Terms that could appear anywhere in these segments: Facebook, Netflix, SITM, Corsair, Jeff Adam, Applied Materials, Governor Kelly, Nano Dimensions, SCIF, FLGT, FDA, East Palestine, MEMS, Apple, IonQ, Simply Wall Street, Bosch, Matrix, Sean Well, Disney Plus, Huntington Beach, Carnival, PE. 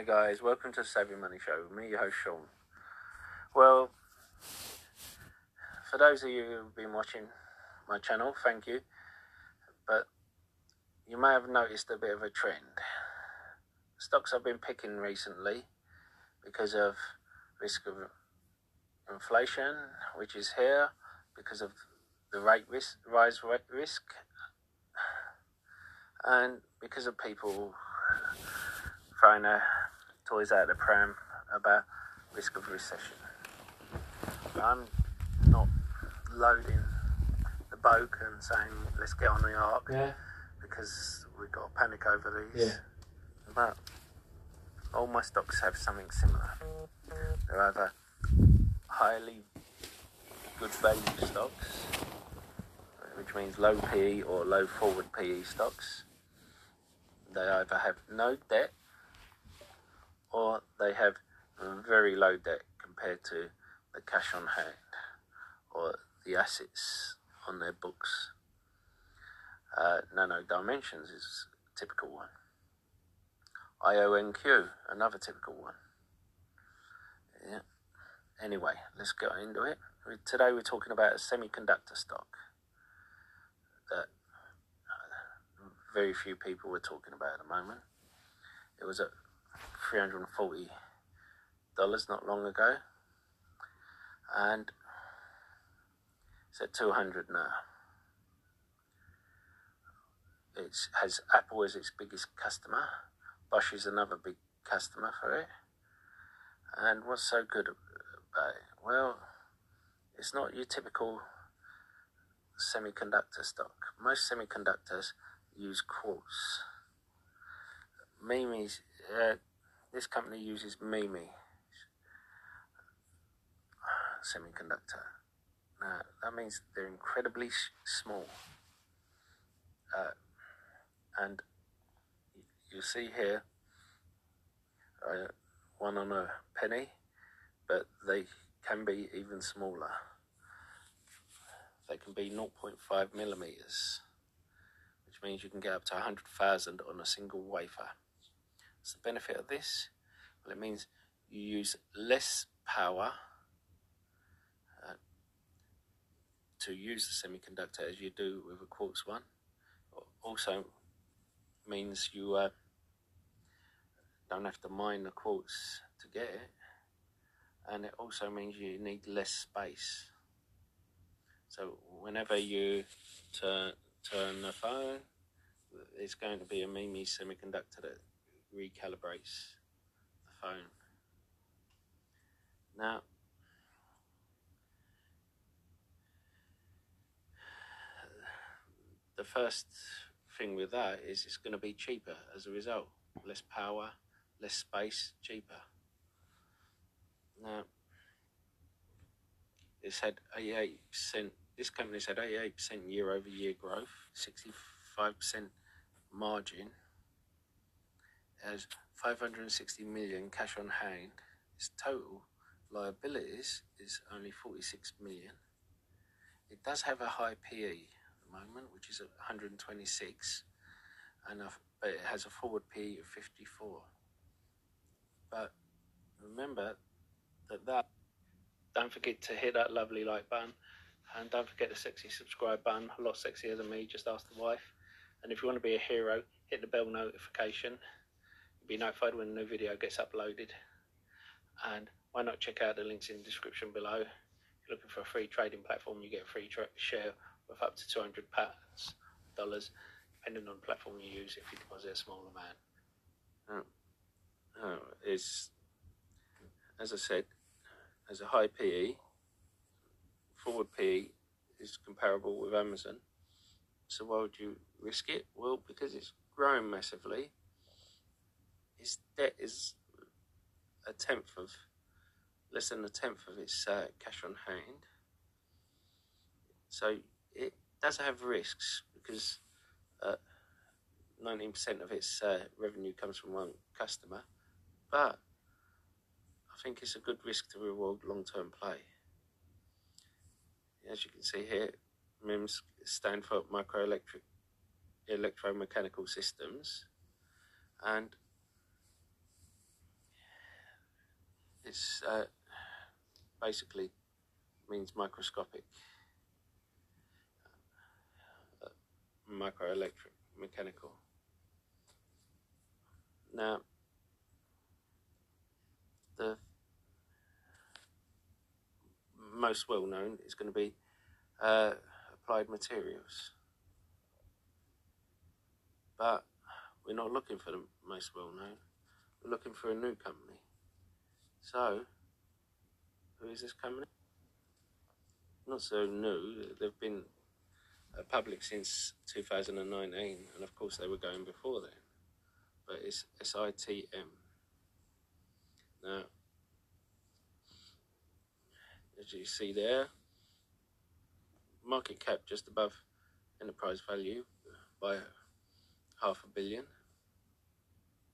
Hi guys, welcome to the Saving Money Show with me, your host Sean. Well, for those of you who've been watching my channel, thank you. But you may have noticed a bit of a trend. Stocks I've been picking recently because of risk of inflation, which is here, because of the rate risk, and because of people throwing their toys out of the pram about risk of recession. I'm not loading the boat and saying let's get on the ark, because we've got to panic over these. But all my stocks have something similar. They're either highly good value stocks, which means low PE or low forward PE stocks. They either have no debt or they have very low debt compared to the cash on hand or the assets on their books. Nano Dimensions is a typical one. IonQ, another typical one. Yeah. Anyway, let's get into it. Today we're talking about a semiconductor stock that very few people were talking about at the moment. It was at $340 not long ago, and it's at $200 now. It has Apple as its biggest customer. Bosch is another big customer for it. And what's so good about it? Well, it's not your typical semiconductor stock. Most semiconductors use quartz. MEMS, this company uses MEMS semiconductor. Now, that means they're incredibly small. And you'll see here, one on a penny, but they can be even smaller. They can be 0.5 millimeters, which means you can get up to 100,000 on a single wafer. What's the benefit of this? Well, it means you use less power to use the semiconductor as you do with a quartz one. Also means you don't have to mine the quartz to get it, and it also means you need less space. So whenever you turn the phone, it's going to be a MEMS semiconductor that recalibrates the phone. Now, the first thing with that is it's going to be cheaper as a result. Less power, less space, cheaper. Now, it's had 88%. This company's had 88% year-over-year growth, 65% margin. It has 560 million cash on hand. Its total liabilities is only 46 million. It does have a high PE at the moment, which is at 126, and but it has a forward PE of 54. But remember that don't forget to hit that lovely like button, and don't forget the sexy subscribe button. A lot sexier than me, just ask the wife. And if you want to be a hero, hit the bell notification. You'll be notified when a new video gets uploaded. And why not check out the links in the description below. If you're looking for a free trading platform, you get a free share with up to $200, depending on the platform you use, if you deposit a small amount. As I said, as a high PE, forward PE is comparable with Amazon. So why would you risk it? Well, because it's grown massively. Its debt is less than a tenth of its cash on hand. So it does have risks, because 19% of its revenue comes from one customer, but I think it's a good risk to reward long-term play. As you can see here, MEMS stand for electromechanical systems, and It's basically means microscopic, microelectric, mechanical. Now, the most well known is going to be Applied Materials, but we're not looking for the most well known. We're looking for a new company. So, who is this company? Not so new. They've been public since 2019, and of course they were going before then. But it's SITM. Now, as you see there, market cap just above enterprise value by $500 million.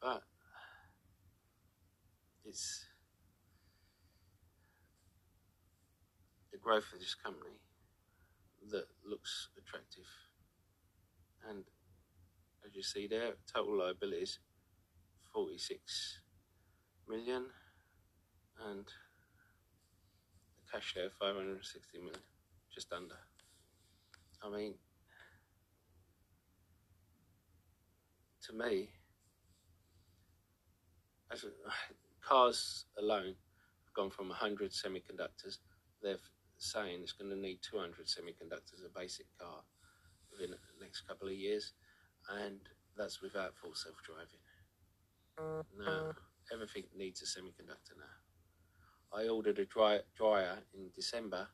But it's the growth of this company that looks attractive, and as you see there, total liabilities $46 million and the cash there $560 million, just under. I mean, to me, as cars alone have gone from 100 semiconductors. They're saying it's going to need 200 semiconductors a basic car within the next couple of years, and that's without full self-driving. Now, everything needs a semiconductor now. I ordered a dryer in December,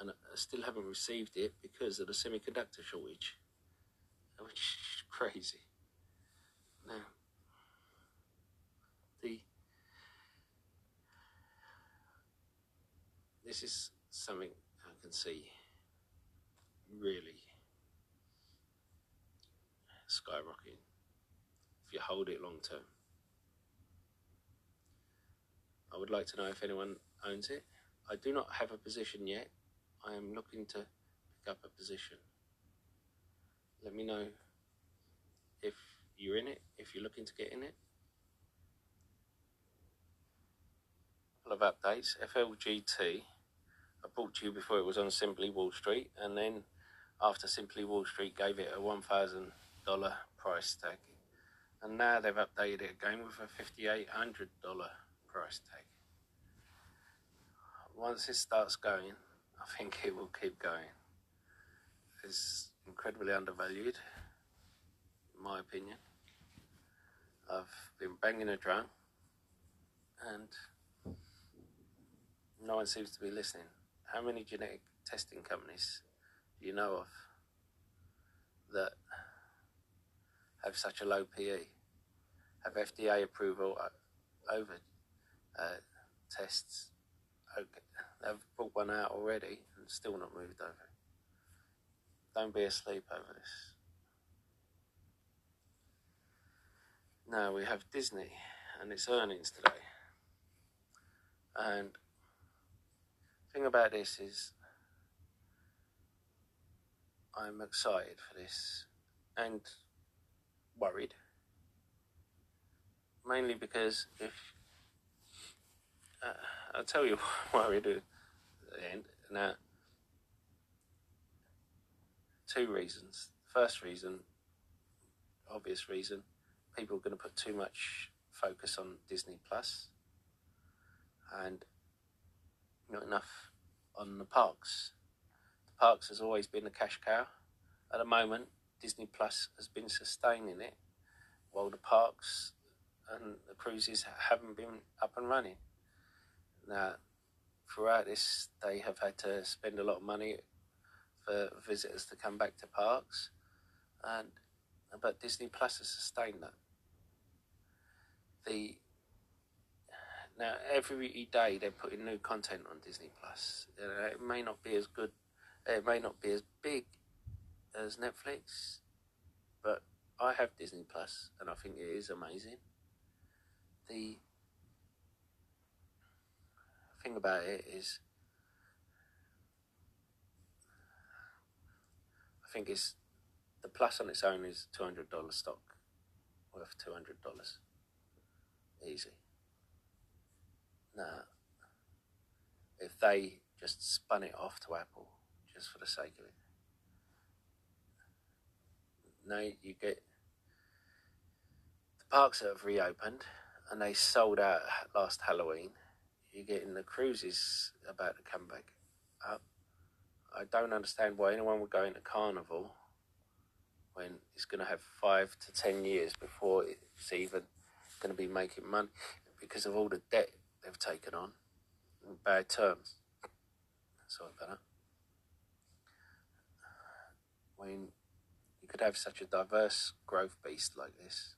and I still haven't received it because of the semiconductor shortage, which is crazy. Now, this is something I can see really skyrocketing if you hold it long term. I would like to know if anyone owns it. I do not have a position yet. I am looking to pick up a position. Let me know if you're in it, if you're looking to get in it. A couple of updates. FLGT, I bought to you before it was on Simply Wall Street, and then after Simply Wall Street gave it a $1,000 price tag, and now they've updated it again with a $5,800 price tag. Once it starts going, I think it will keep going. It's incredibly undervalued, in my opinion. I've been banging a drum, and no one seems to be listening. How many genetic testing companies do you know of that have such a low PE, have FDA approval over tests? Okay, they've brought one out already and still not moved over. Don't be asleep over this. Now we have Disney and its earnings today, and the thing about this is I'm excited for this and worried, mainly because if I'll tell you why we do at the end. Now, two reasons. First reason, obvious reason, people are going to put too much focus on Disney Plus and not enough on the parks. The parks has always been a cash cow. At the moment, Disney Plus has been sustaining it while the parks and the cruises haven't been up and running. Now, throughout this, they have had to spend a lot of money for visitors to come back to parks, but Disney Plus has sustained that. Now, every day they're putting new content on Disney Plus. You know, it may not be as good, it may not be as big as Netflix, but I have Disney Plus and I think it is amazing. The thing about it is, I think it's the Plus on its own is $200 stock, worth $200 easy. Now, if they just spun it off to Apple just for the sake of it. No, you get the parks that have reopened and they sold out last Halloween. You're getting the cruises about to come back up. I don't understand why anyone would go into Carnival when it's going to have 5 to 10 years before it's even going to be making money because of all the debt they've taken on in bad terms. Sorry about that. When you could have such a diverse growth beast like this.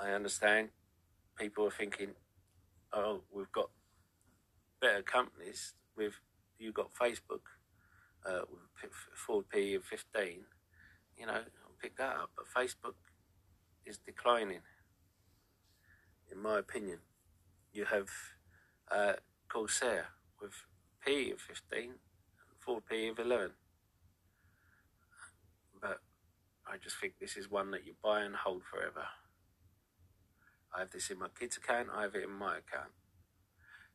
I understand people are thinking, oh, we've got better companies. You've got Facebook with Ford P of 15, you know, pick that up. But Facebook is declining, in my opinion. You have Corsair with P of 15 and 4P of 11. But I just think this is one that you buy and hold forever. I have this in my kids' account, I have it in my account.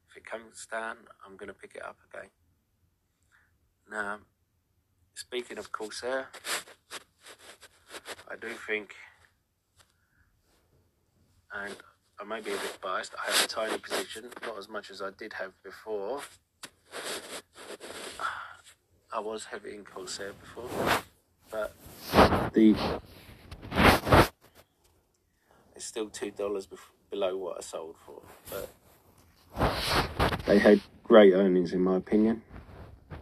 If it comes down, I'm going to pick it up again. Now, speaking of Corsair, I do think, and I may be a bit biased, I have a tiny position, not as much as I did have before. I was heavy in Corsair before, but it's still $2 below what I sold for, but they had great earnings in my opinion.